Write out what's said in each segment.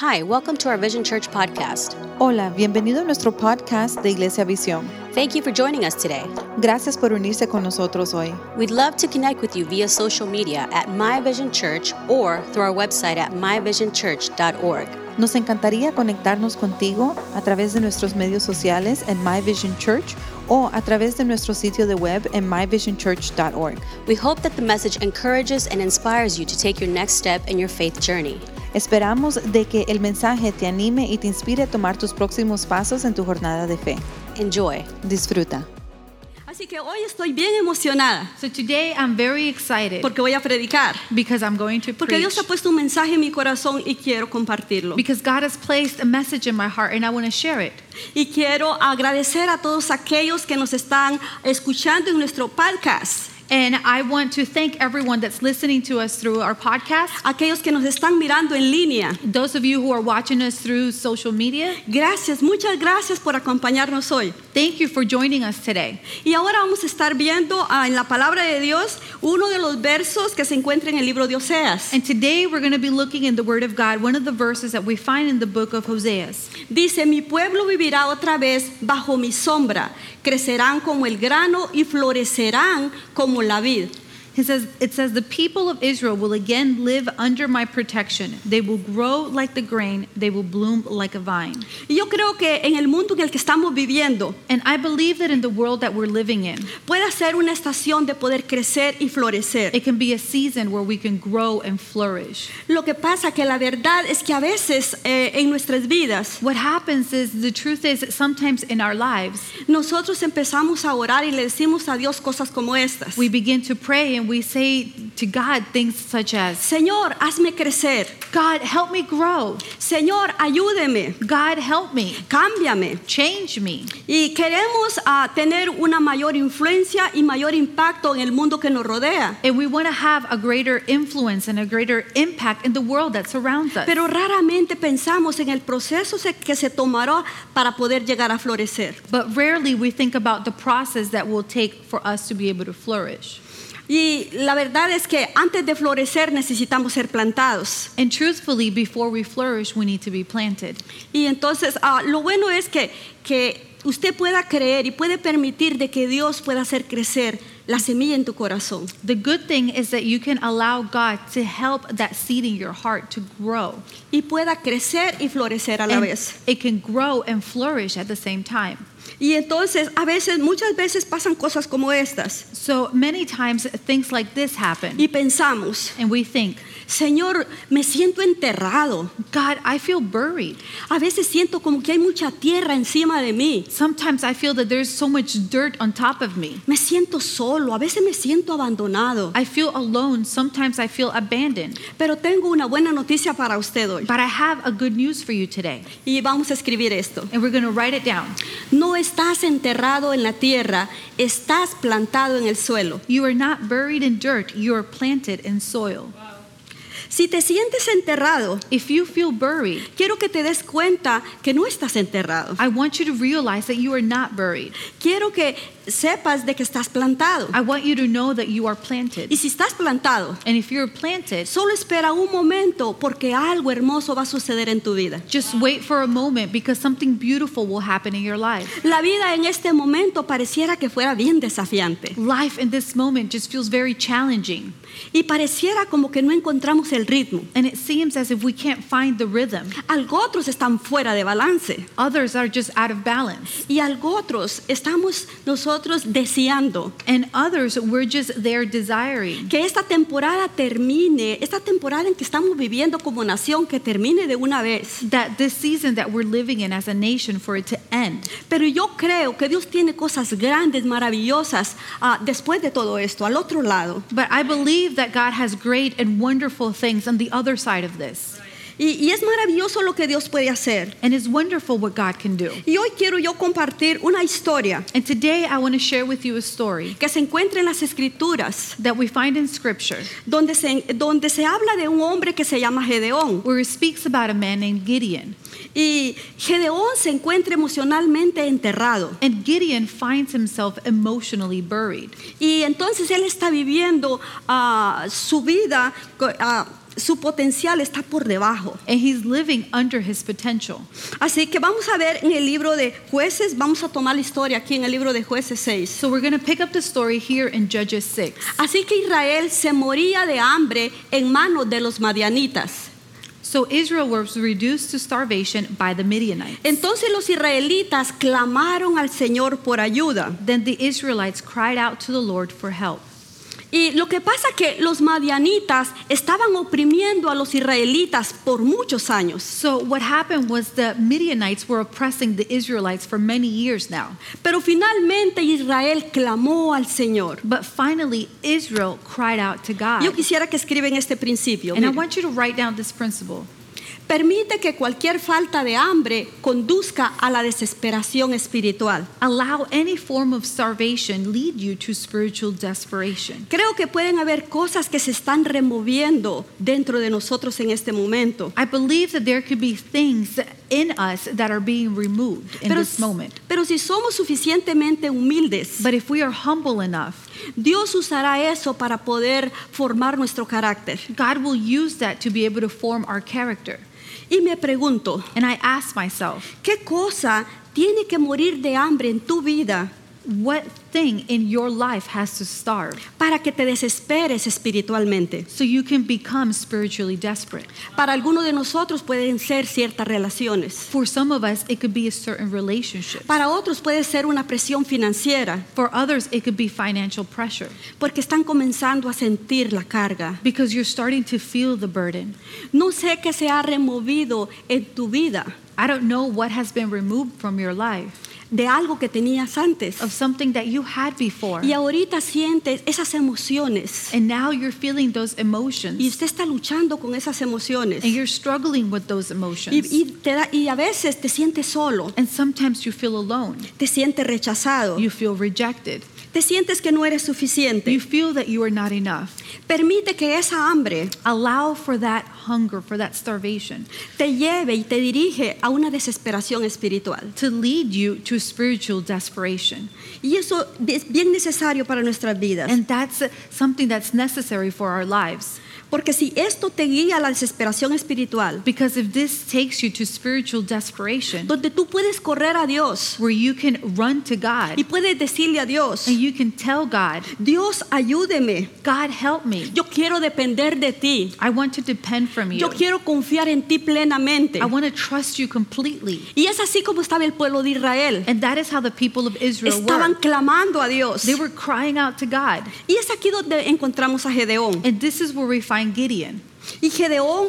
Hi, welcome to our Vision Church podcast. Hola, bienvenido a nuestro podcast de Iglesia Visión. Thank you for joining us today. Gracias por unirse con nosotros hoy. We'd love to connect with you via social media at MyVisionChurch or through our website at MyVisionChurch.org. Nos encantaría conectarnos contigo a través de nuestros medios sociales en MyVisionChurch o a través de nuestro sitio de web en MyVisionChurch.org. We hope that the message encourages and inspires you to take your next step in your faith journey. Esperamos de que el mensaje te anime y te inspire a tomar tus próximos pasos en tu jornada de fe. Enjoy. Disfruta. Así que hoy estoy bien emocionada. So today I'm very excited. Porque voy a predicar. Because I'm going to preach. Porque Dios ha puesto un mensaje en mi corazón y quiero compartirlo. Because God has placed a message in my heart and I want to share it. Y quiero agradecer a todos aquellos que nos están escuchando en nuestro podcast. And I want to thank everyone that's listening to us through our podcast. Aquellos que nos están mirando en línea. Those of you who are watching us through social media. Gracias, muchas gracias por acompañarnos hoy. Thank you for joining us today. Y ahora vamos a estar viendo en la palabra de Dios uno de los versos que se encuentra en el libro de Oseas. And today we're going to be looking in the Word of God, one of the verses that we find in the book of Oseas. Dice, mi pueblo vivirá otra vez bajo mi sombra, crecerán como el grano y florecerán como la vid. It says, the people of Israel will again live under my protection. They will grow like the grain. They will bloom like a vine. Yo creo que en el mundo en el que estamos viviendo, and I believe that in the world that we're living in, puede ser una estación de poder crecer y florecer. It can be a season where we can grow and flourish. Lo que pasa que la verdad es que a veces en nuestras vidas, what happens is, the truth is, sometimes in our lives, nosotros empezamos a orar y le decimos a Dios cosas como estas. We begin to pray and we say to God things such as, Señor, hazme crecer. God, help me grow. Señor, ayúdeme. God, help me. Cámbiame. Change me. Y queremos tener una mayor influencia y mayor impacto en el mundo que nos rodea. And we want to have a greater influence and a greater impact in the world that surrounds us. Pero raramente pensamos en el proceso que se tomará para poder llegar a florecer. But rarely we think about the process that will take for us to be able to flourish. Y la verdad es que antes de florecer necesitamos ser plantados. And truthfully, before we flourish, we need to be planted. Y entonces, lo bueno es que usted pueda creer y puede permitir de que Dios pueda hacer crecer la semilla en tu corazón. The good thing is that you can allow God to help that seed in your heart to grow. Y pueda crecer y florecer a la vez. It can grow and flourish at the same time. Y entonces muchas veces pasan cosas como estas. So many times things like this happen. Y pensamos, and we think, Señor, me siento enterrado. God, I feel buried. A veces siento como que hay mucha tierra encima de mí. Sometimes I feel that there's so much dirt on top of me. Me siento solo, a veces me siento abandonado. I feel alone, sometimes I feel abandoned. Pero tengo una buena noticia para usted hoy. But I have a good news for you today. Y vamos a escribir esto. And we're going to write it down. No estás enterrado en la tierra, estás plantado en el suelo. You are not buried in dirt, you are planted in soil. Wow. Si te sientes enterrado, if you feel buried, quiero que te des cuenta que no estás enterrado. I want you to realize that you are not buried. Quiero que sepas de que estás plantado. I want you to know that you are planted. Y si estás plantado, and if you're planted, solo espera un momento porque algo hermoso va a suceder en tu vida. Just wait for a moment because something beautiful will happen in your life. La vida en este momento pareciera que fuera bien desafiante. Life in this moment just feels very challenging. Y pareciera como que no encontramos el ritmo. And it seems as if we can't find the rhythm. Algo otros están fuera de balance. Others are just out of balance. Y algo otros estamos nosotros deseando. And others were just there desiring. Que esta temporada termine, esta temporada en que estamos viviendo como nación, que termine de una vez. That this season that we're living in as a nation, for it to end. Pero yo creo que Dios tiene cosas grandes, maravillosas después de todo esto, al otro lado. But I believe that God has great and wonderful things on the other side of this. Y es maravilloso lo que Dios puede hacer. And it's wonderful what God can do. Y hoy quiero yo compartir una historia. And today I want to share with you a story. Que se encuentra en las escrituras. That we find in scripture. Donde se habla de un hombre que se llama Gideón. Where it speaks about a man named Gideon. Y Gideón se encuentra emocionalmente enterrado. And Gideon finds himself emotionally buried. Y entonces él está viviendo su vida su potencial está por debajo. And he's living under his potential. Así que vamos a ver en el libro de Jueces, vamos a tomar la historia aquí en el libro de Jueces 6. So we're going to pick up the story here in Judges 6. Así que Israel se moría de hambre en manos de los madianitas. So Israel was reduced to starvation by the Midianites. Entonces los israelitas clamaron al Señor por ayuda. Then the Israelites cried out to the Lord for help. Y lo que pasa que los madianitas estaban oprimiendo a los israelitas por muchos años. So what happened was the Midianites were oppressing the Israelites for many years now. Pero finalmente Israel clamó al Señor. But finally Israel cried out to God. Yo quisiera que escriben este principio. And I want you to write down this principle. Permite que cualquier falta de hambre conduzca a la desesperación espiritual. Allow any form of starvation lead you to spiritual desperation. Creo que pueden haber cosas que se están removiendo dentro de nosotros en este momento. I believe that there could be things in us that are being removed in this moment. Pero si somos suficientemente humildes, but if we are humble enough, Dios usará eso para poder formar nuestro carácter. God will use that to be able to form our character. Y me pregunto, and I ask myself, ¿qué cosa tiene que morir de hambre en tu vida? What thing in your life has to starve? Para que te desesperes espiritualmente. So you can become spiritually desperate. Para algunos de nosotros pueden ser ciertas relaciones. For some of us, it could be a certain relationship. Para otros puede ser una presión financiera. For others, it could be financial pressure. Porque están comenzando a sentir la carga. Because you're starting to feel the burden. No sé qué se ha removido en tu vida. I don't know what has been removed from your life. De algo que tenías antes, of something that you had before. Y ahorita sientes esas emociones. And now you're feeling those emotions. Y usted está luchando con esas emociones. And you're struggling with those emotions. Y a veces te sientes solo. And sometimes you feel alone. Te sientes rechazado. You feel rejected. Te sientes que no eres suficiente. You feel that you are not enough. Permite que esa hambre, allow for that hunger, for that starvation, te lleve y te dirige a una desesperación espiritual. To lead you to spiritual desperation. Y eso es bien necesario para nuestras vidas. And that's something that's necessary for our lives. Porque si esto te guía a la desesperación espiritual, because if this takes you to spiritual desperation, donde tú puedes correr a Dios, where you can run to God, y puedes decirle a Dios, and you can tell God, Dios, ayúdeme. God, help me. Yo quiero depender de ti. I want to depend from you. Yo quiero confiar en ti plenamente. I want to trust you completely. Y es así como estaba el pueblo de Israel. And that is how the people of Israel estaban were. Clamando a Dios. They were crying out to God. Y es aquí donde encontramos a Gedeón. And this is where we find Gideon. Y Gedeón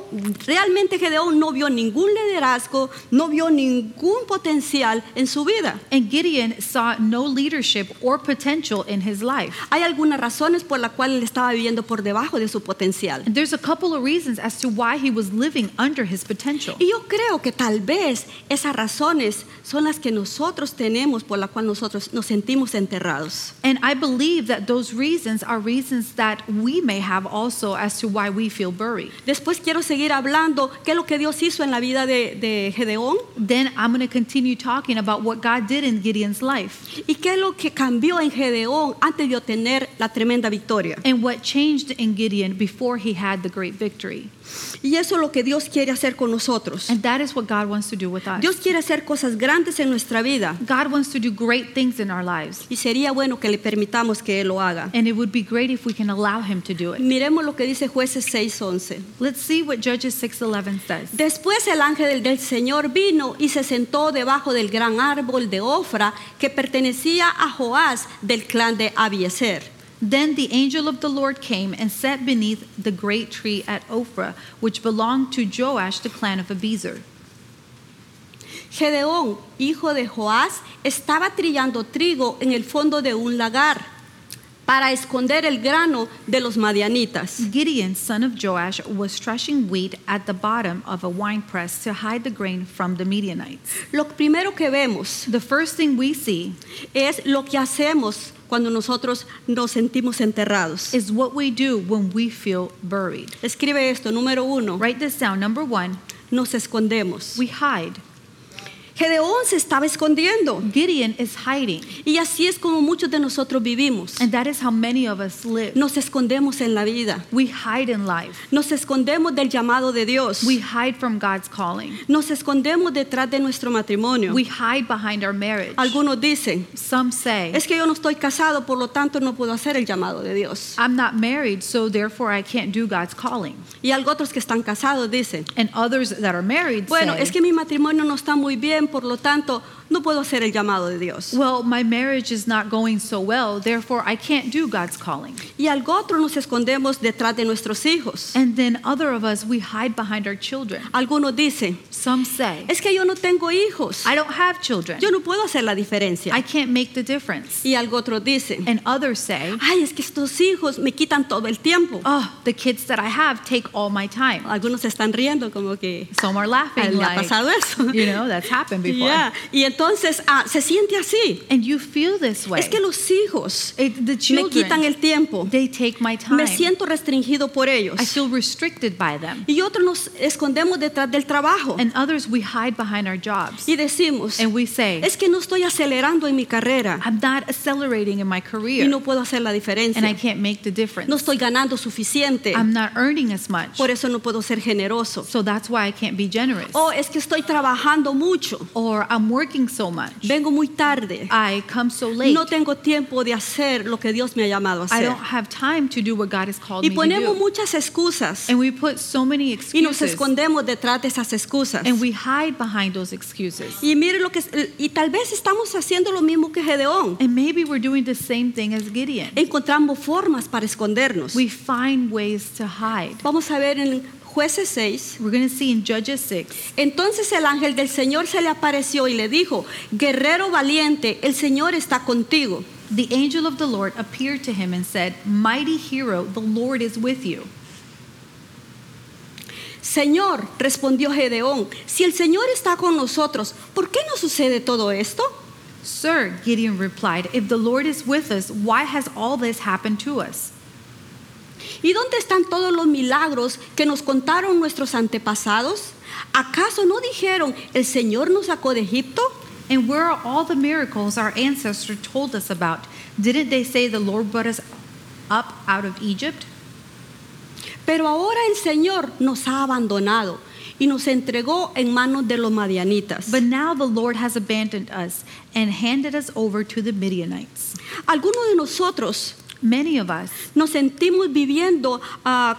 no vio ningún liderazgo, no vio ningún potencial en su vida. And Gideon saw no leadership or potential in his life. Hay algunas razones por la cual él estaba viviendo por debajo de su potencial. And there's a couple of reasons as to why he was living under his potential. Y yo creo que tal vez esas razones son las que nosotros tenemos por la cual nosotros nos sentimos enterrados. And I believe that those reasons are reasons that we may have also as to why we feel buried. Después quiero seguir hablando qué es lo que Dios hizo en la vida de Gedeón. Then I'm going to continue talking about what God did in Gideon's life. Y qué es lo que cambió en Gedeón antes de obtener la tremenda victoria. And what changed in Gideon before he had the great victory. Y eso es lo que Dios quiere hacer con nosotros. And that is what God wants to do with us. Dios quiere hacer cosas grandes en nuestra vida. God wants to do great things in our lives. Y sería bueno que le permitamos que él lo haga. And it would be great if we can allow him to do it. Miremos lo que dice Jueces 6:11. Let's see what Judges 6:11 says. Después el ángel del Señor vino y se sentó debajo del gran árbol de Ofra que pertenecía a Joás del clan de Abiezer. Then the angel of the Lord came and sat beneath the great tree at Ophrah, which belonged to Joash, the clan of Abiezer. Gedeón, hijo de Joás, estaba trillando trigo en el fondo de un lagar para esconder el grano de los madianitas. Gideon, son of Joash, was threshing wheat at the bottom of a winepress to hide the grain from the Midianites. Lo primero que vemos, the first thing we see, es lo que hacemos cuando nosotros nos sentimos enterrados. Is what we do when we feel buried. Escribe esto, número uno. Write this down. Number one. Nos escondemos. We hide. Gedeón se estaba escondiendo. Gideon is hiding. Y así es como muchos de nosotros vivimos. And that is how many of us live. Nos escondemos en la vida. We hide in life. Nos escondemos del llamado de Dios. We hide from God's calling. Nos escondemos detrás de nuestro matrimonio. We hide behind our marriage. Algunos dicen, some say, es que yo no estoy casado, por lo tanto no puedo hacer el llamado de Dios. I'm not married, so therefore I can't do God's calling. Y otros que están casados dicen, and others that are married, bueno, say, es que mi matrimonio no está muy bien, por lo tanto no puedo hacer el llamado de Dios. Well, my marriage is not going so well, therefore I can't do God's calling. Y otros nos escondemos detrás de nuestros hijos. And then other of us, we hide behind our children. Algunos dicen, some say, es que yo no tengo hijos. I don't have children. Yo no puedo hacer la diferencia. I can't make the difference. Y otros dicen, and others say, ay, es que estos hijos me quitan todo el tiempo. Oh, the kids that I have take all my time. Algunos están riendo como que, some are laughing like, pasado eso. You know, that's happened before. Yeah. Y entonces se siente así. And you feel this way. Es que los hijos, the children, me quitan el tiempo. They take my time. Me siento restringido por ellos. I feel restricted by them. Y otros nos escondemos detrás del trabajo. And others, we hide behind our jobs. Y decimos, and we say, es que no estoy acelerando en mi carrera. I'm not accelerating in my career. Y no puedo hacer la diferencia. And I can't make the difference. No estoy ganando suficiente. I'm not earning as much. Por eso no puedo ser generoso. So that's why I can't be generous. Oh, es que estoy trabajando mucho. Or I'm working so much. Vengo muy tarde. I come so late. No tengo tiempo de hacer lo que Dios me ha llamado a hacer. I don't have time to do what God has called me to do. Y ponemos muchas excusas. And we put so many excuses. Y nos escondemos detrás de esas excusas. And we hide behind those excuses. Y mire lo que, y tal vez estamos haciendo lo mismo que Gedeón. And maybe we're doing the same thing as Gideon. Encontramos formas para escondernos. We find ways to hide. Vamos a ver en Jueces 6. We're going to see in Judges 6. Entonces el ángel del Señor se le apareció y le dijo, guerrero valiente, el Señor está contigo. The angel of the Lord appeared to him and said, mighty hero, the Lord is with you. Señor, respondió Gedeón, si el Señor está con nosotros, ¿por qué nos sucede todo esto? Sir, Gideon replied, if the Lord is with us, why has all this happened to us? ¿Y dónde están todos los milagros que nos contaron nuestros antepasados? ¿Acaso no dijeron, el Señor nos sacó de Egipto? And where are all the miracles our ancestors told us about? Didn't they say the Lord brought us up out of Egypt? Pero ahora el Señor nos ha abandonado y nos entregó en manos de los madianitas. But now the Lord has abandoned us and handed us over to the Midianites. Algunos de nosotros, many of us, nos sentimos viviendo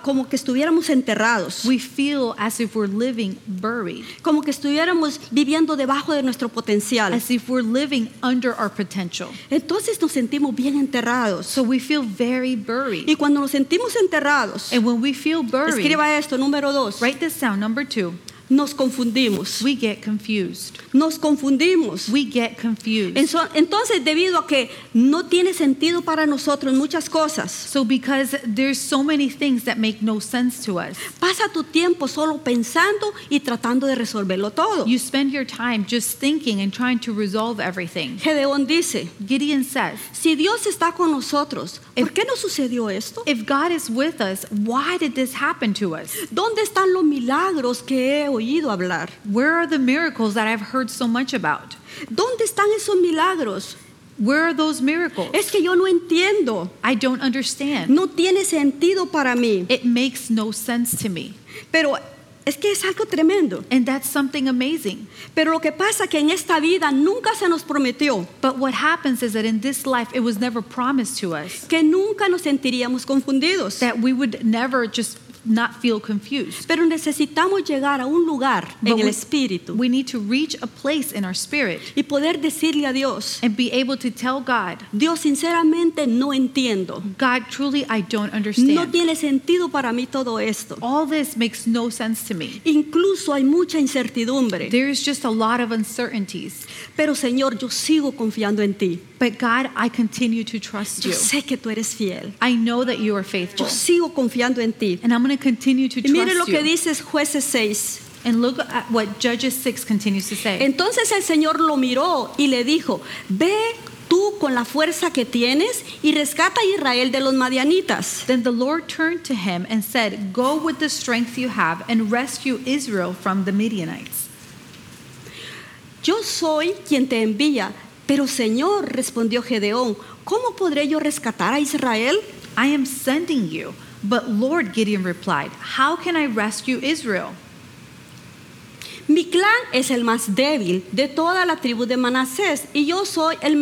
como que estuviéramos enterrados. We feel as if we're living buried. Como que estuviéramos viviendo debajo de nuestro potencial. As if we're living under our potential. Entonces nos sentimos bien enterrados. So we feel very buried. Y cuando nos sentimos enterrados, and when we feel buried, escriba esto, número 2. Write this down, number 2. Nos confundimos. We get confused. Nos confundimos. We get confused. Entonces, debido a que no tiene sentido para nosotros muchas cosas. So because there's so many things that make no sense to us. Pasa tu tiempo solo pensando y tratando de resolverlo todo. You spend your time just thinking and trying to resolve everything. Gedeón dice, Gideon says, si Dios está con nosotros, ¿por qué nos sucedió esto? If God is with us, why did this happen to us? ¿Dónde están los milagros que he oído hablar? Where are the miracles that I've heard so much about? ¿Dónde están esos milagros? Where are those miracles? Es que yo no entiendo. I don't understand. No tiene sentido para mí. It makes no sense to me. Pero es que es algo tremendo. And that's something amazing. Pero lo que pasa que en esta vida nunca se nos prometió. But what happens is that in this life it was never promised to us. Que nunca nos sentiríamos confundidos. That we would never just not feel confused. Pero necesitamos llegar a un lugar en el espíritu. We need to reach a place in our spirit. Y poder decirle a Dios, and be able to tell God, Dios, sinceramente no entiendo. God, truly I don't understand. No tiene sentido para mí todo esto. All this makes no sense to me. Incluso hay mucha incertidumbre. There is just a lot of uncertainties. Pero Señor, yo sigo confiando en ti. But God, I continue to trust you. Yo sé que tú eres fiel. I know that you are faithful. Yo sigo confiando en ti. And I'm going to continue to trust you. Y mire lo que dice Jueces 6. And look at what Judges 6 continues to say. Entonces el Señor lo miró y le dijo, ve tú con la fuerza que tienes y rescata a Israel de los madianitas. Then the Lord turned to him and said, go with the strength you have and rescue Israel from the Midianites. Yo soy quien te envía. Pero Señor, respondió Gedeón, ¿cómo podré yo rescatar a Israel? I am sending you. But Lord, Gideon replied, how can I rescue Israel? Mi clan es el más débil de toda la tribu de Manasés y yo soy el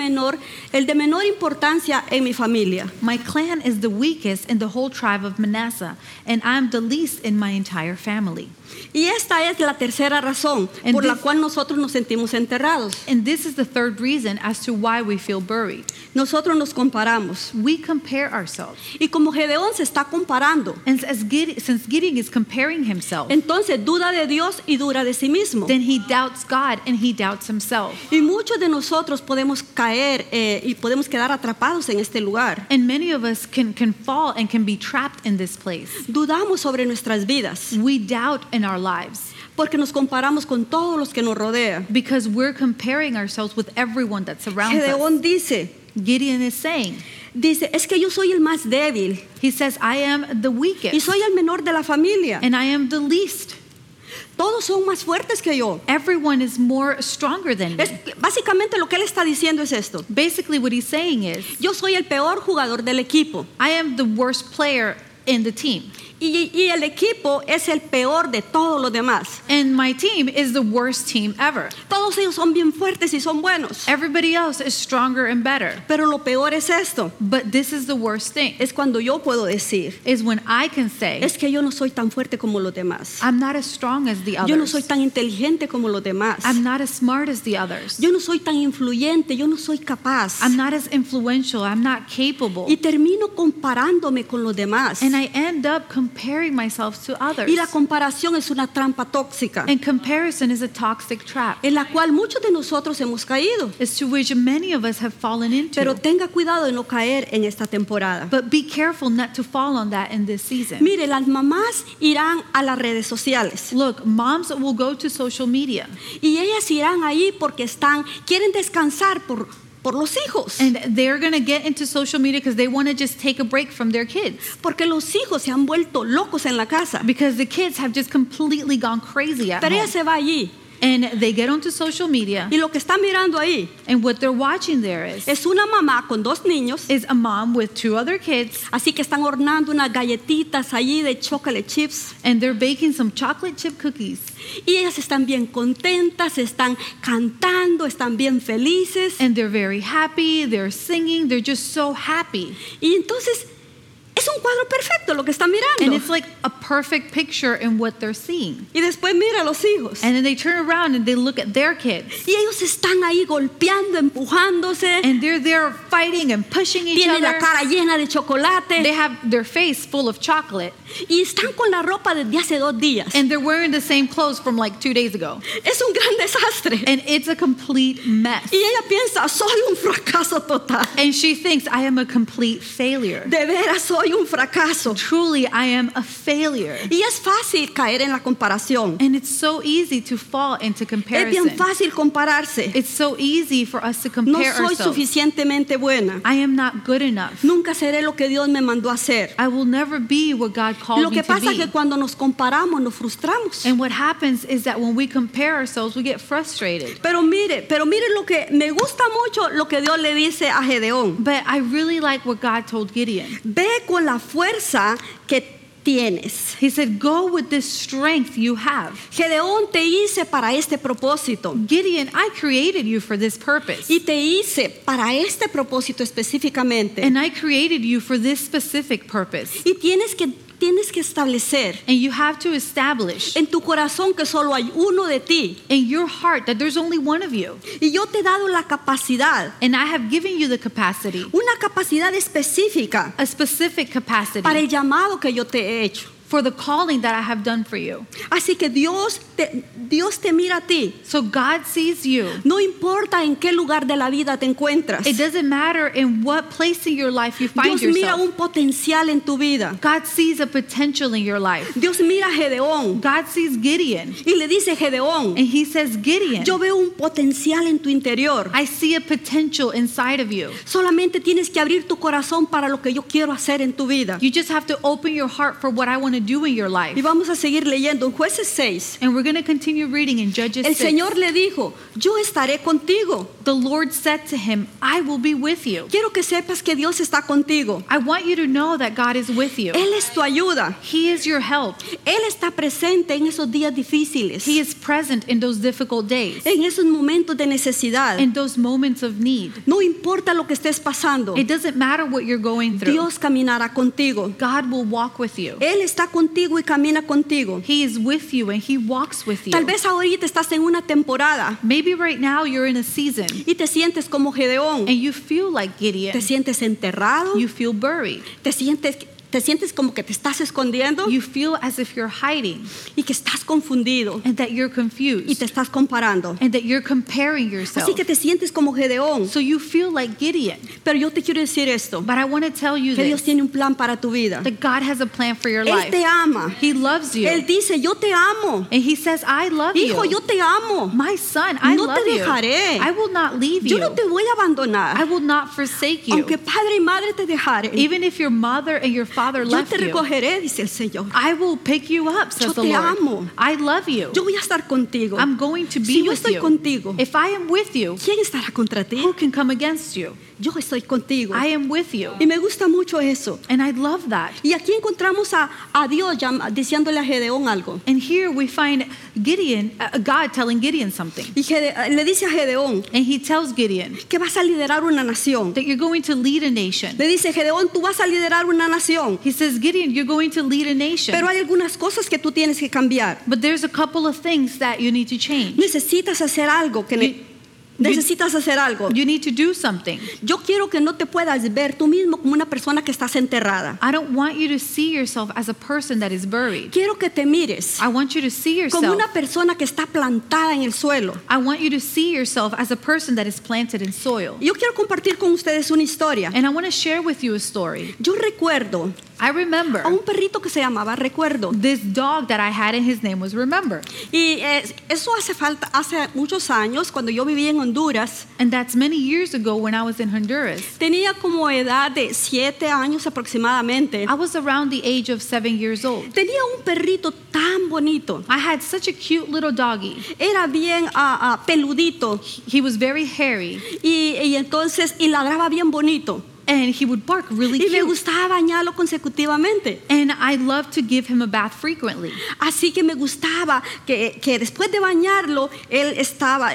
de menor importancia en mi familia. My clan is the weakest in the whole tribe of Manasseh, and I'm the least in my entire family. Y esta es la tercera razón por la cual nosotros nos sentimos enterrados. And this is the third reason as to why we feel buried. Nosotros nos comparamos. We compare ourselves. Y como Gedeón se está comparando. And since Gideon is comparing himself. Entonces duda de Dios y duda de sí mismo. Then he doubts God and he doubts himself. Y muchos de nosotros podemos caer y podemos quedar atrapados en este lugar. And many of us can fall and can be trapped in this place. Dudamos sobre nuestras vidas. We doubt in our lives. Porque nos comparamos con todos los que nos rodean. Because we're comparing ourselves with everyone that surrounds Gedeón us. Dice, Gideon is saying, dice, es que yo soy el más débil. He says, I am the weakest. Y soy el menor de la familia. And I am the least. Todos son más fuertes que yo. Everyone is more stronger than me. Básicamente lo que él está diciendo es esto. Basically what he's saying is, yo soy el peor jugador del equipo. I am the worst player in the team. Y el equipo es el peor de todos los demás. And my team is the worst team ever. Todos ellos son bien fuertes y son buenos. Everybody else is stronger and better. Pero lo peor es esto. But this is the worst thing. Es cuando yo puedo decir. Is when I can say. Es que yo no soy tan fuerte como los demás. I'm not as strong as the others. Yo no soy tan inteligente como los demás. I'm not as smart as the others. Yo no soy tan influyente. Yo no soy capaz. I'm not as influential. I'm not capable. Y termino comparándome con los demás. And I end up comparing myself to others. Y la comparación es una trampa tóxica. And comparison is a toxic trap. En la cual muchos de nosotros hemos caído. It's to which many of us have fallen into. Pero tenga cuidado de no caer en esta temporada. But be careful not to fall on that in this season. Mire, las mamás irán a las redes sociales. Look, moms will go to social media. Y ellas irán ahí porque quieren descansar por los hijos. And they're going to get into social media because they want to just take a break from their kids. Porque los hijos se han vuelto locos en la casa. Because the kids have just completely gone crazy at home. Pero ella se va allí. And they get onto social media. Y lo que están mirando ahí. And what they're watching there is. Es una mamá con dos niños. Is a mom with two other kids. Así que están horneando unas galletitas allí de chocolate chips. And they're baking some chocolate chip cookies. Y ellas están bien contentas, están cantando, están bien felices. And they're very happy, they're singing, they're just so happy. Y entonces es un cuadro perfecto lo que están mirando. And it's like a perfect picture in what they're seeing. Y después mira a los hijos. And then they turn around and they look at their kids. Y ellos están ahí golpeando, empujándose. And they're there fighting and pushing each other. Tienen la cara llena de chocolate. They have their face full of chocolate. Y están con la ropa desde hace 2 días. And they're wearing the same clothes from like 2 days ago. Es un gran desastre. And it's a complete mess. Y ella piensa, soy un fracaso total. And she thinks, I am a complete failure. De veras soy un fracaso. Truly, I am a failure. Y es fácil caer en la comparación. And it's so easy to fall into comparison. Es bien fácil compararse. It's so easy for us to compare ourselves. No soy suficientemente buena. I am not good enough. Nunca seré lo que Dios me mandó a hacer. I will never be what God called me to be. Lo que pasa es que cuando nos comparamos nos frustramos. And what happens is that when we compare ourselves, we get frustrated. Pero mire lo que me gusta mucho lo que Dios le dice a Gedeón. But I really like what God told Gideon. La fuerza que tienes. He said, go with this strength you have. Gedeón, te hice para este propósito. Gideon, I created you for this purpose. Y te hice para este propósito específicamente. And I created you for this specific purpose. Y tienes que establecer. And you have to establish. En tu corazón que solo hay uno de ti. In your heart that there's only one of you. Y yo te he dado la capacidad. And I have given you the capacity. Una capacidad específica. A specific capacity. Para el llamado que yo te he hecho. For the calling that I have done for you. Así que Dios te mira a ti. So God sees you. No importa en qué lugar de la vida te encuentras. It doesn't matter in what place in your life you find yourself. Dios mira un potencial en tu vida. God sees a potential in your life. Dios mira a Gedeón. God sees Gideon. Y le dice Gedeón. And he says, Gideon, yo veo un potencial en tu interior. I see a potential inside of you. Solamente tienes que abrir tu corazón para lo que yo quiero hacer en tu vida. You just have to open your heart for what I want to to do in your life. Y vamos a seguir leyendo en Jueces 6. And we're going to continue reading in Judges 6. El Señor le dijo, "Yo estaré contigo." The Lord said to him, "I will be with you." Quiero que sepas que Dios está contigo. I want you to know that God is with you. Él es tu ayuda. He is your help. Él está presente en esos días difíciles. He is present in those difficult days. En esos momentos de necesidad. In those moments of need. No importa lo que estés pasando. It doesn't matter what you're going through. Dios caminará contigo. God will walk with you. Él está contigo y camina contigo. He is with you and he walks with you. Tal vez ahorita estás en una temporada. Maybe right now you're in a season. Y te sientes como Gideón. And you feel like Gideon. Te sientes enterrado. You feel buried. Te sientes como que te estás escondiendo. You feel as if you're hiding. Y que estás confundido. And that you're confused. Y te estás comparando. And that you're comparing yourself. Así que te sientes como Gedeón. So you feel like Gideon. Pero yo te quiero decir esto. But I want to tell you que Dios tiene un plan para tu vida. That God has a plan for your life. Él te ama. He loves you. Él dice, yo te amo. And he says, I love you. Hijo, yo te amo. My son, I love you. No te dejaré. I will not leave you. Yo no te voy a abandonar. I will not forsake you. Aunque padre y madre te dejaren. Even if your mother and your Father left you. Dice el Señor. I will pick you up, says the Lord. Amo. I love you. Yo voy a estar contigo. I'm going to be with you. Contigo, if I am with you, ¿quién estará contra ti? Who can come against you? Yo estoy contigo. I am with you. Y me gusta mucho eso. And I love that. Y aquí encontramos a Dios diciéndole a Gedeón algo. And here we find Gideon, God telling Gideon something. Y le dice a Gedeón. And he tells Gideon. Que vas a liderar una nación. That you're going to lead a nation. Le dice Gedeón, tú vas a liderar una nación. He says, Gideon, you're going to lead a nation. Pero hay algunas cosas que tú tienes que cambiar. But there's a couple of things that you need to change. Necesitas hacer algo que necesitas hacer algo. You need to do something. Yo quiero que no te puedas ver tú mismo como una persona que estás enterrada. I don't want you to see yourself as a person that is buried. Quiero que te mires. I want you to see yourself como una persona que está plantada en el suelo. I want you to see yourself as a person that is planted in soil. Yo quiero compartir con ustedes una historia. And I want to share with you a story. Yo recuerdo. I remember. A un perrito que se llamaba Recuerdo. This dog that I had and his name was Remember. Y eso hace muchos años cuando yo vivía en Honduras. And that's many years ago when I was in Honduras. Tenía como edad de 7 años aproximadamente. I was around the age of 7 years old. Tenía un perrito tan bonito. I had such a cute little doggy. Era bien peludito. He was very hairy. Y entonces ladraba bien bonito. And he would bark really cute. Y me gustaba bañarlo consecutivamente. And I loved to give him a bath frequently. Así que me gustaba que después de bañarlo él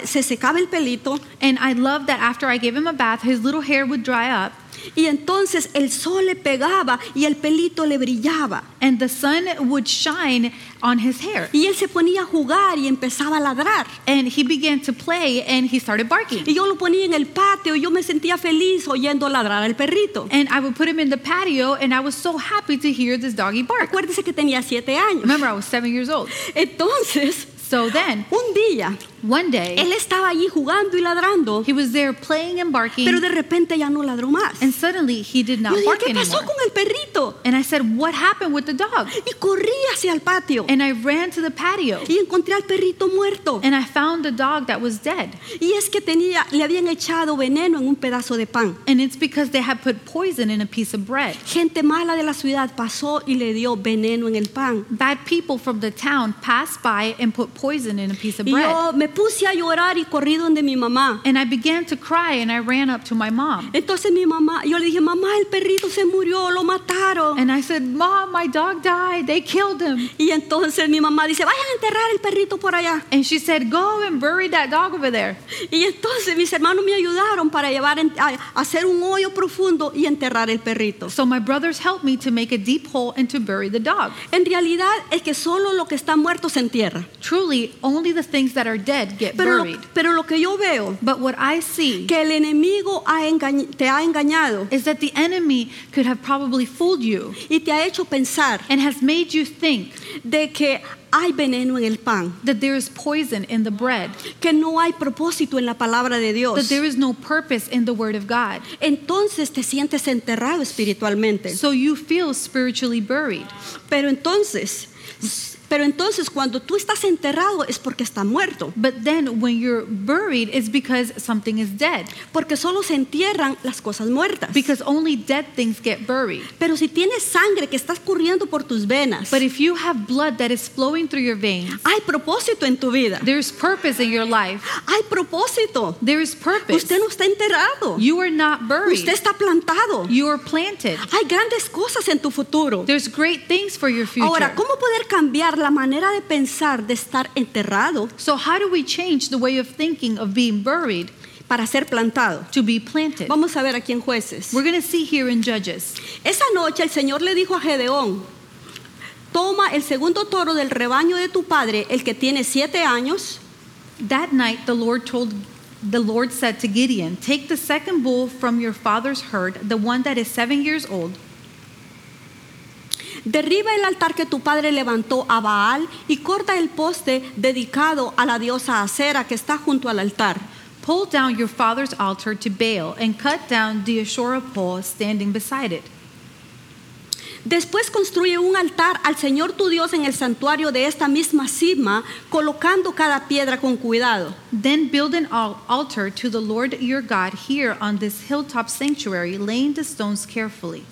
se secaba el pelito. And I loved that after I gave him a bath, his little hair would dry up. Y entonces el sol le pegaba y el pelito le brillaba. And the sun would shine on his hair. Y él se ponía a jugar y empezaba a ladrar. And he began to play and he started barking. Y yo lo ponía en el patio y yo me sentía feliz oyendo ladrar al perrito. And I would put him in the patio and I was so happy to hear this doggy bark. Acuérdese que tenía 7 años. Remember, I was 7 years old. Entonces, so then, one day, él estaba allí jugando y ladrando. He was there playing and barking. Pero de repente ya no ladró más. And suddenly he did not bark anymore. ¿Qué pasó con el perrito? And I said, what happened with the dog? Y corrí hacia el patio. And I ran to the patio. Y encontré al perrito muerto. And I found the dog that was dead. Y es que le habían echado veneno en un pedazo de pan. And it's because they had put poison in a piece of bread. Gente mala de la ciudad pasó y le dio veneno en el pan. Bad people from the town passed by and put poison in a piece of bread. Yo me puse a llorar y corrí donde mi mamá. And I began to cry and I ran up to my mom. Entonces mi mamá, yo le dije, mamá, el perrito se murió, lo mataron. And I said, Mom, my dog died. They killed him. Y entonces mi mamá dice, vayan a enterrar el perrito por allá. And she said, go and bury that dog over there. Y entonces mis hermanos me ayudaron para hacer un hoyo profundo y enterrar el perrito. So my brothers helped me to make a deep hole and to bury the dog. En realidad es que solo lo que está muerto se entierra. Truly, only the things that are dead get buried. Pero lo que yo veo, but what I see, que el enemigo te ha engañado, is that the enemy could have probably fooled you, y te ha hecho pensar, and has made you think, de que hay veneno en el pan. That there is poison in the bread. Que no hay propósito en la palabra de Dios. That there is no purpose in the word of God. Entonces te sientes enterrado espiritualmente. So you feel spiritually buried. Pero entonces Pero entonces cuando tú estás enterrado es porque está muerto. But then when you're buried it's because something is dead. Porque solo se entierran las cosas muertas. Because only dead things get buried. Pero si tienes sangre que está corriendo por tus venas. But if you have blood that is flowing through your veins. Hay propósito en tu vida. There's purpose in your life. Hay propósito. There is purpose. Usted no está enterrado. You are not buried. Usted está plantado. You are planted. Hay grandes cosas en tu futuro. There's great things for your future. Ahora, ¿cómo poder cambiar la manera de pensar de estar enterrado? So how do we change the way of thinking of being buried? Para ser plantado. To be planted. Vamos a ver aquí en Jueces. We're going to see here in Judges. Esa noche el Señor le dijo a Gedeón, toma el segundo toro del rebaño de tu padre, el que tiene 7 años. That night the Lord said to Gideon, take the second bull from your father's herd, the one that is 7 years old. Derriba el altar que tu padre levantó a Baal y corta el poste dedicado a la diosa Asherah que está junto al altar. Pull down your father's altar to Baal and cut down the Asherah pole standing beside it. Después construye un altar al Señor tu Dios en el santuario de esta misma cima, colocando cada piedra con cuidado. Then build an altar to the Lord your God here on this hilltop sanctuary, laying the stones carefully.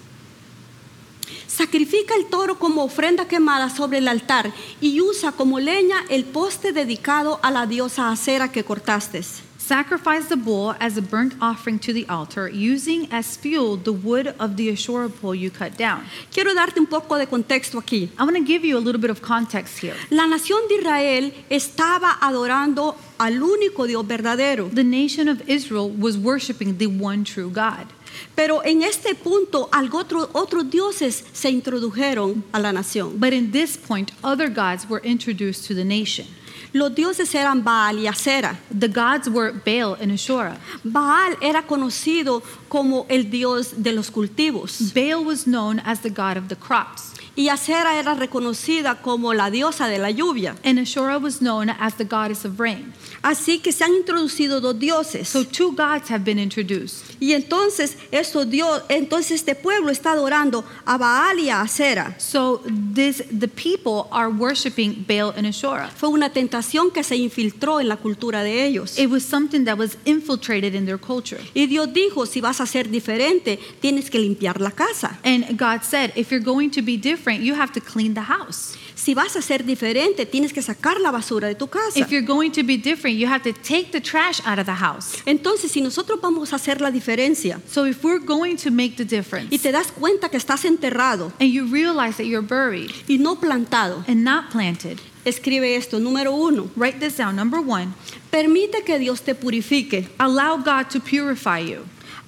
Sacrifica el toro como ofrenda quemada sobre el altar y usa como leña el poste dedicado a la diosa Asherah que cortaste. Sacrifice the bull as a burnt offering to the altar, using as fuel the wood of the Asherah pole you cut down. Quiero darte un poco de contexto aquí. I want to give you a little bit of context here. La nación de Israel estaba adorando al único Dios verdadero. The nation of Israel was worshiping the one true God. Pero en este punto otros dioses se introdujeron a la nación. But in this point other gods were introduced to the nation. Los dioses eran Baal y Asherah. The gods were Baal and Asherah. Baal era conocido como el dios de los cultivos. Baal was known as the god of the crops. Y Asherah era reconocida como la diosa de la lluvia. And Asherah was known as the goddess of rain. Así que se han introducido dos dioses. So two gods have been introduced. Y entonces este pueblo está adorando a Baal y a Asherah. So the people are worshiping Baal and Asherah. Fue una tentación que se infiltró en la cultura de ellos. It was something that was infiltrated in their culture. Y Dios dijo, si vas a ser diferente, tienes que limpiar la casa. And God said, if you're going to be different, you have to clean the house. Si vas a ser diferente, tienes que sacar la basura de tu casa. If you're going to be different, you have to take the trash out of the house. Entonces, si nosotros vamos a hacer la diferencia, so if we're going to make the difference, y te das cuenta que estás enterrado, and you realize that you're buried, y no plantado, and not planted. Escribe esto, número 1. Write this down. Number 1. Permite que Dios te purifique. Allow God to purify you.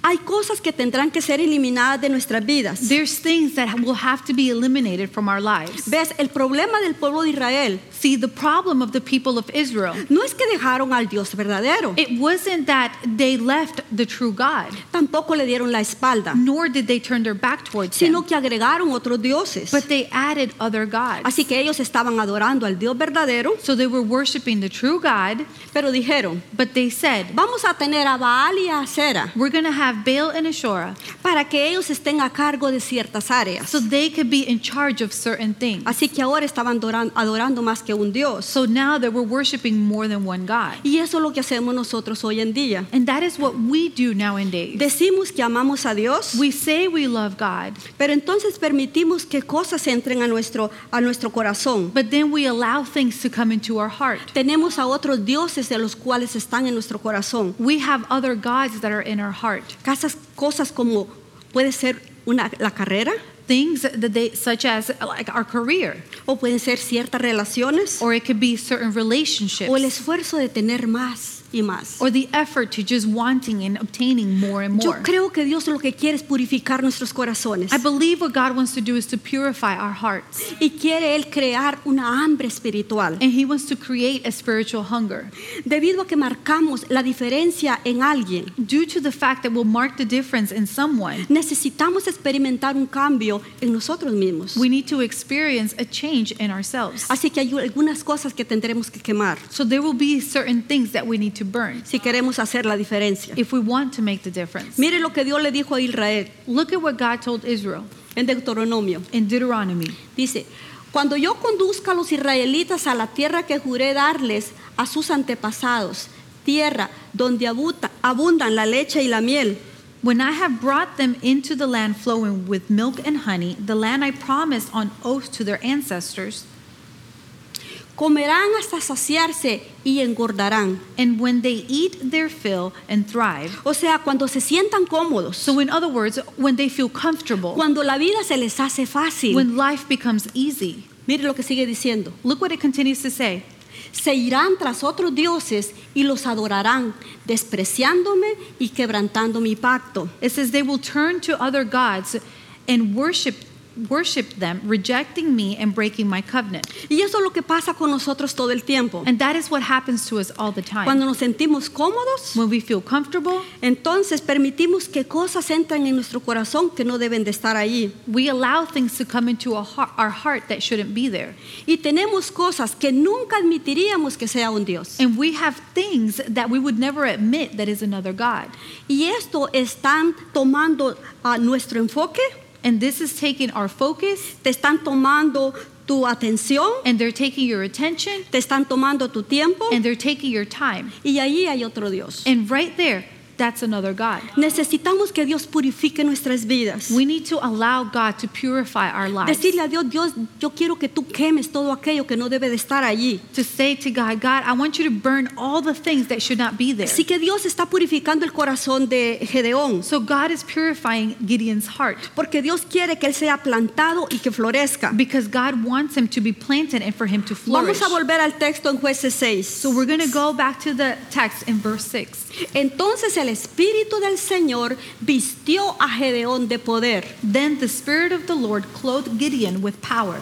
Hay cosas que tendrán que ser eliminadas de nuestras vidas. There's things that will have to be eliminated from our lives. ¿Ves? El problema del pueblo de Israel. See, the problem of the people of Israel. No es que dejaron al Dios verdadero. It wasn't that they left the true God. Tampoco le dieron la espalda. Nor did they turn their back towards him. Sino que agregaron otros dioses. But they added other gods. Así que ellos estaban adorando al Dios verdadero. So they were worshiping the true God. Pero dijeron. But they said. Vamos a tener a Baal y a Asherah. We're going to have Baal and Asherah, para que ellos estén a cargo de ciertas áreas. So they could be in charge of certain things. Así que ahora estaban adorando más que un Dios. So now they were worshiping more than one God. Y eso es lo que hacemos nosotros hoy en día. And that is what we do nowadays. Decimos que amamos a Dios. We say we love God. Pero entonces permitimos que cosas entren a nuestro corazón. But then we allow things to come into our heart. Tenemos a otros dioses de los cuales están en nuestro corazón. We have other gods that are in our heart. Cosas como puede ser la carrera. Things that such as like our career. O pueden ser ciertas relaciones. Or it could be certain relationships. O el esfuerzo de tener más. Or the effort to just wanting and obtaining more and more. Yo creo que Dios lo que quiere es purificar nuestros corazones. I believe what God wants to do is to purify our hearts. Y quiere él crear una hambre espiritual. And he wants to create a spiritual hunger. Debido a que marcamos la diferencia en alguien. Due to the fact that we'll mark the difference in someone. Necesitamos experimentar un cambio en nosotros mismos. We need to experience a change in ourselves. Así que hay algunas cosas que tendremos que quemar. So there will be certain things that we need to burn. Si queremos hacer la diferencia. If we want to make the difference. Mire lo que Dios le dijo a Israel. Look at what God told Israel. En Deuteronomio. In Deuteronomy. Dice, Cuando yo conduzca a los israelitas a la tierra que juré darles a sus antepasados, tierra donde abundan la leche y la miel. When I have brought them into the land flowing with milk and honey, the land I promised on oath to their ancestors, comerán hasta saciarse y engordarán. And when they eat their fill and thrive. O sea, cuando se sientan cómodos. So in other words, when they feel comfortable. Cuando la vida se les hace fácil. When life becomes easy. Mire lo que sigue diciendo. Look what it continues to say. Se irán tras otros dioses y los adorarán, despreciándome y quebrantando mi pacto. It says they will turn to other gods and worship them, rejecting me and breaking my covenant. Y eso es lo que pasa con nosotros todo el tiempo. And that is what happens to us all the time. Cuando nos sentimos cómodos, when we feel comfortable, entonces permitimos que cosas entren en nuestro corazón que no deben de estar allí. We allow things to come into our heart that shouldn't be there. Y tenemos cosas que nunca admitiríamos que sea un dios. And we have things that we would never admit that is another god. Y esto están tomando nuestro enfoque. And this is taking our focus. Te están tomando tu atención. And they're taking your attention. Te están tomando tu tiempo. And they're taking your time. Y ahí hay otro Dios. And right there, that's another God. Necesitamos que Dios purifique nuestras vidas. We need to allow God to purify our lives. Decirle a Dios, Dios, yo quiero que tú quemes todo aquello que no debe de estar allí. To say to God, God, I want you to burn all the things that should not be there. Así que Dios está purificando el corazón de Gedeón. So God is purifying Gideon's heart. Porque Dios quiere que él sea plantado y que florezca. Because God wants him to be planted and for him to flourish. Vamos a volver al texto en Jueces 6. So we're going to go back to the text in verse 6. Entonces el Espíritu del Señor vistió a Gedeón de poder. Then the Spirit of the Lord clothed Gideon with power.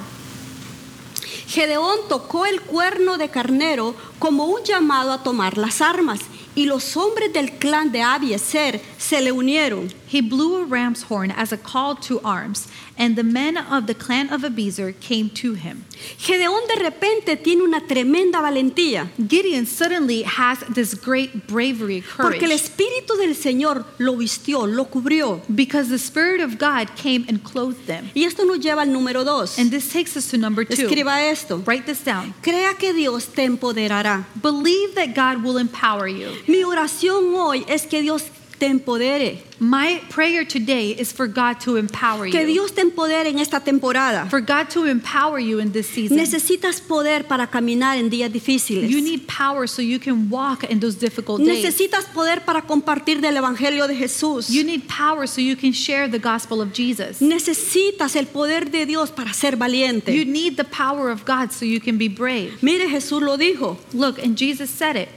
Gedeón tocó el cuerno de carnero como un llamado a tomar las armas, y los hombres del clan de Abiezer se le unieron. He blew a ram's horn as a call to arms, and the men of the clan of Abiezer came to him. Gedeón de repente tiene una tremenda valentía. Gideon suddenly has this great bravery, courage. Porque el Espíritu del Señor lo vistió, lo cubrió. Because the Spirit of God came and clothed them. Y esto nos lleva al número 2. And this takes us to number 2. Escriba esto. Write this down. Crea que Dios te empoderará. Believe that God will empower you. Mi oración hoy es que Dios te empodere. My prayer today is for God to empower you. Que Dios te empodere en esta temporada. For God to empower you in this season. Necesitas poder para caminar en días difíciles. You need power so you can walk in those difficult days. Necesitas poder para compartir del evangelio de Jesús. You need power so you can share the gospel of Jesus. Necesitas el poder de Dios para ser valiente. You need the power of God so you can be brave. Mire, Jesús lo dijo. Look, and Jesus said it.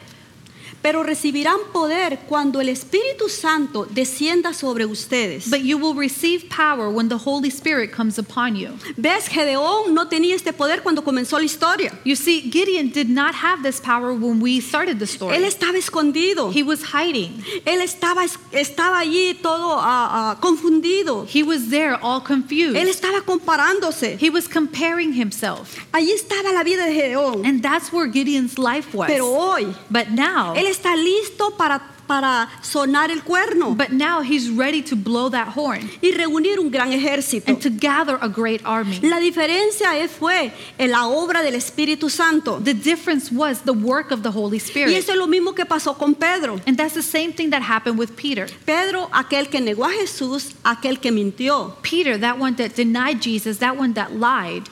Pero recibirán poder cuando el Espíritu Santo descienda sobre ustedes. But you will receive power when the Holy Spirit comes upon you. ¿Ves? Gedeón no tenía este poder cuando comenzó la historia. You see, Gideon did not have this power when we started the story. Él estaba escondido. He was hiding. Él estaba allí todo confundido. He was there all confused. Él estaba comparándose. He was comparing himself. Allí estaba la vida de Gedeón. And that's where Gideon's life was. Pero hoy, but now, está listo para sonar el cuerno. But now he's ready to blow that horn. Y reunir un gran ejército. And to gather a great army. La diferencia fue en la obra del Espíritu Santo. The difference was the work of the Holy Spirit. Y eso es lo mismo que pasó con Pedro. And that's the same thing that happened with Peter. Pedro, aquel que negó a Jesús, aquel que mintió. Peter, that one that denied Jesus, that one that lied.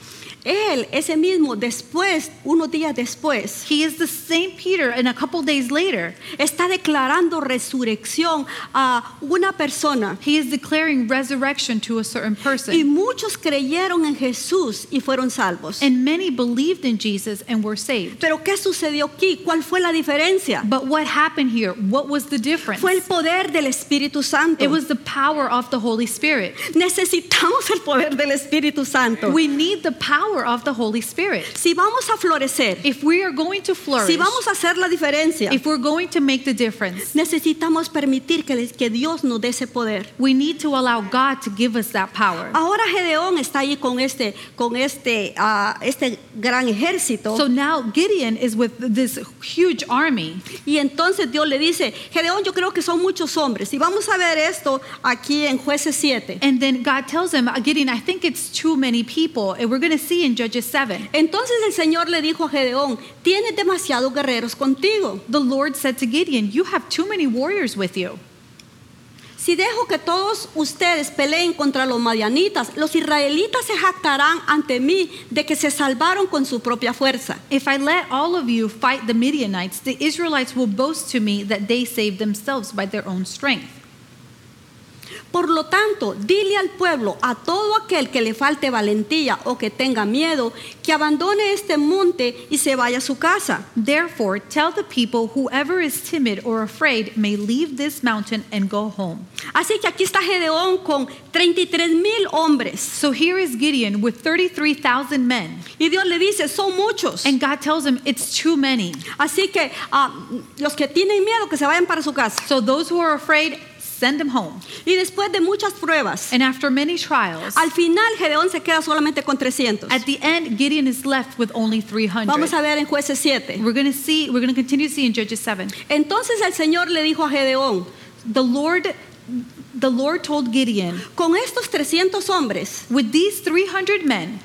Él, ese mismo, después, unos días después. He is the same Peter, and a couple days later, está declarando resurrección a una persona. He is declaring resurrection to a certain person. Y muchos creyeron en Jesús y fueron salvos. And many believed in Jesus and were saved. Pero ¿qué sucedió aquí? ¿Cuál fue la diferencia? But what happened here? What was the difference? Fue el poder del Espíritu Santo. It was the power of the Holy Spirit. Necesitamos el poder del Espíritu Santo. We need the power of the Holy Spirit. Si vamos a florecer, if we are going to flourish, si vamos a hacer la diferencia, if we're going to make the difference, necesitamos permitir que Dios nos dé ese poder. We need to allow God to give us that power. Ahora Gedeón está ahí con este gran ejército. So now Gideon is with this huge army. Y entonces Dios le dice, Gedeón, yo creo que son muchos hombres. Y vamos a ver esto aquí en Jueces 7. And then God tells him, Gideon, I think it's too many people, and we're going to see see in Judges 7. Entonces el Señor le dijo a Gedeón, tienes demasiados guerreros contigo. The Lord said to Gideon, you have too many warriors with you. Si dejo que todos ustedes peleen contra los madianitas, los israelitas se jactarán ante mí de que se salvaron con su propia fuerza. If I let all of you fight the Midianites, the Israelites will boast to me that they saved themselves by their own strength. Por lo tanto, dile al pueblo, a todo aquel que le falte valentía o que tenga miedo, que abandone este monte y se vaya a su casa. Therefore, tell the people, whoever is timid or afraid may leave this mountain and go home. Así que aquí está Gedeón con 33,000 hombres. So here is Gideon with 33,000 men. Y Dios le dice, son muchos. And God tells him, it's too many. Así que los que tienen miedo que se vayan para su casa. So those who are afraid, send them home. Y después de muchas pruebas, and after many trials, al final Gedeón se queda solamente con 300. At the end, Gideon is left with only 300. Vamos a ver en Jueces 7. We're going to continue to see in Judges 7. Entonces el Señor le dijo a Gedeón, the Lord told Gideon, con estos 300 hombres, with these 300 men,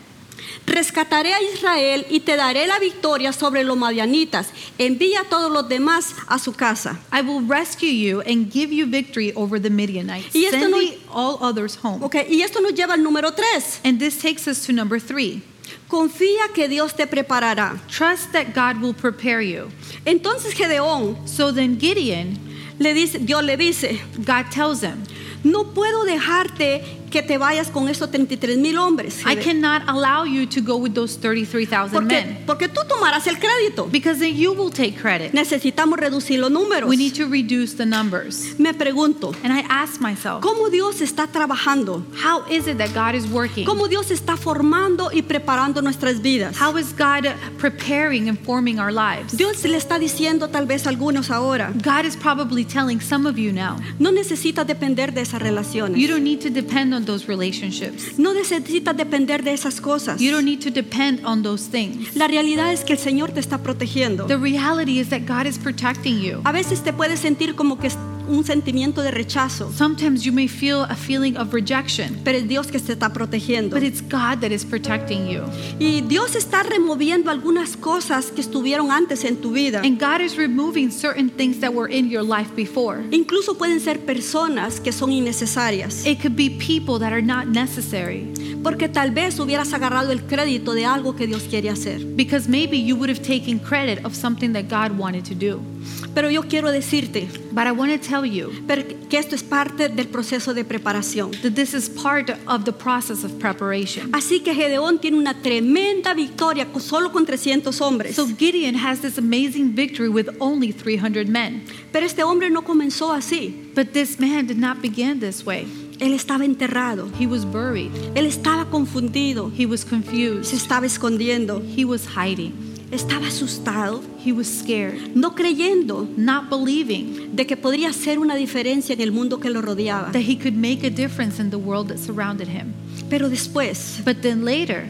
rescataré a Israel y te daré la victoria sobre los madianitas. Envía a todos los demás a su casa. I will rescue you and give you victory over the Midianites. Send all others home. Okay, y esto nos lleva al número 3. And this takes us to number 3. Confía que Dios te preparará. Trust that God will prepare you. Entonces Gedeón, so then Gideon, Dios le dice, God tells him, no puedo dejarte que te vayas con esos 33,000 hombres. I cannot allow you to go with those 33,000 men. Porque tú tomarás el crédito. Because then you will take credit. Necesitamos reducir los números. We need to reduce the numbers. Me pregunto. And I ask myself, ¿cómo Dios está trabajando? How is it that God is working? ¿Cómo Dios está formando y preparando nuestras vidas? How is God preparing and forming our lives? Dios le está diciendo tal vez a algunos ahora. God is probably telling some of you now. No necesitas depender de esas relaciones. You don't need to depend on those relationships. No necesitas depender de esas cosas. You don't need to depend on those things. La realidad es que el Señor te está protegiendo. The reality is that God is protecting you. A veces te puedes sentir como que un sentimiento de rechazo. Sometimes you may feel a feeling of rejection. Pero es Dios que te está protegiendo. But it's God that is protecting you. Y Dios está removiendo algunas cosas que estuvieron antes en tu vida. And God is removing certain things that were in your life before. Incluso pueden ser personas que son innecesarias. It could be people that are not necessary. Porque tal vez hubieras agarrado el crédito de algo que Dios quiere hacer. Because maybe you would have taken credit of something that God wanted to do. Pero yo quiero decirte, but I want to tell you, que esto es parte del proceso de preparación. That this is part of the process of preparation. Así que Gedeón tiene una tremenda victoria solo con 300 hombres. So Gideon has this amazing victory with only 300 men. Pero este hombre no comenzó así. But this man did not begin this way. Él estaba enterrado. He was buried. Él estaba confundido. He was confused. Se estaba escondiendo. He was hiding. Estaba asustado. He was scared. No creyendo. Not believing. De que podría hacer una diferencia en el mundo que lo rodeaba. That he could make a difference in the world that surrounded him. Pero después. But then later.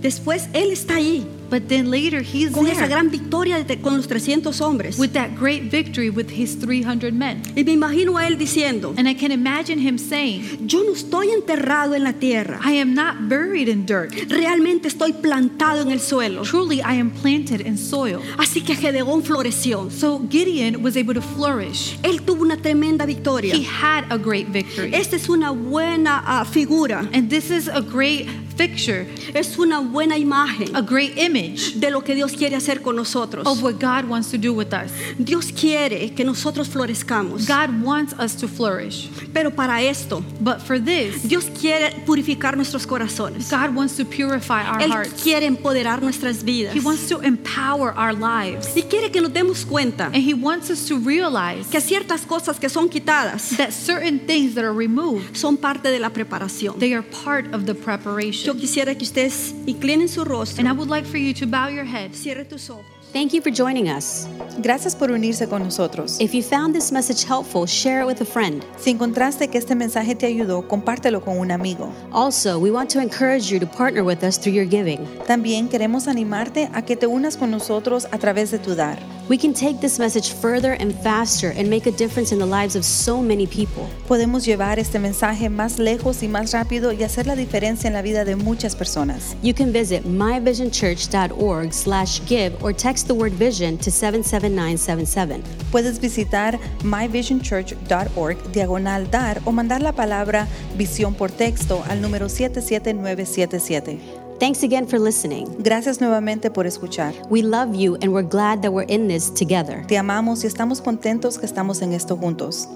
Después él está ahí. But then later he's con there. Esa gran victoria con los 300 hombres. With that great victory with his 300 men. Y me imagino a él diciendo, and I can imagine him saying, yo no estoy enterrado en la tierra. I am not buried in dirt. Realmente estoy plantado en el suelo. Truly I am planted in soil. Así que Gedeón floreció. So Gideon was able to flourish. Él tuvo una tremenda victoria. He had a great victory. Esta es una buena figura. And this is a great picture. Es una buena imagen. A great image. De lo que Dios quiere hacer con nosotros. Of what God wants to do with us. Dios quiere que nosotros florezcamos. God wants us to flourish. Pero para esto, but for this, Dios quiere purificar nuestros corazones. God wants to purify our hearts. Él quiere empoderar nuestras vidas. He wants to empower our lives. Y quiere que nos demos cuenta. And he wants us to realize que ciertas cosas que son quitadas, that certain things that are removed, son parte de la preparación. They are part of the preparation. Yo quisiera que ustedes inclinen su rostro. And I would like for you to bow your head. Cierre tus ojos. Thank you for joining us. Gracias por unirse con nosotros. If you found this message helpful, share it with a friend. Si encontraste que este mensaje te ayudó, compártelo con un amigo. Also, we want to encourage you to partner with us through your giving. También queremos animarte a que te unas con nosotros a través de tu dar. We can take this message further and faster and make a difference in the lives of so many people. Podemos llevar este mensaje más lejos y más rápido y hacer la diferencia en la vida de muchas personas. You can visit MyVisionChurch.org/give or text the word vision to 77977. Puedes visitar MyVisionChurch.org/dar o mandar la palabra visión por texto al número 77977. Thanks again for listening. Gracias nuevamente por escuchar. We love you and we're glad that we're in this together. Te amamos y estamos contentos que estamos en esto juntos.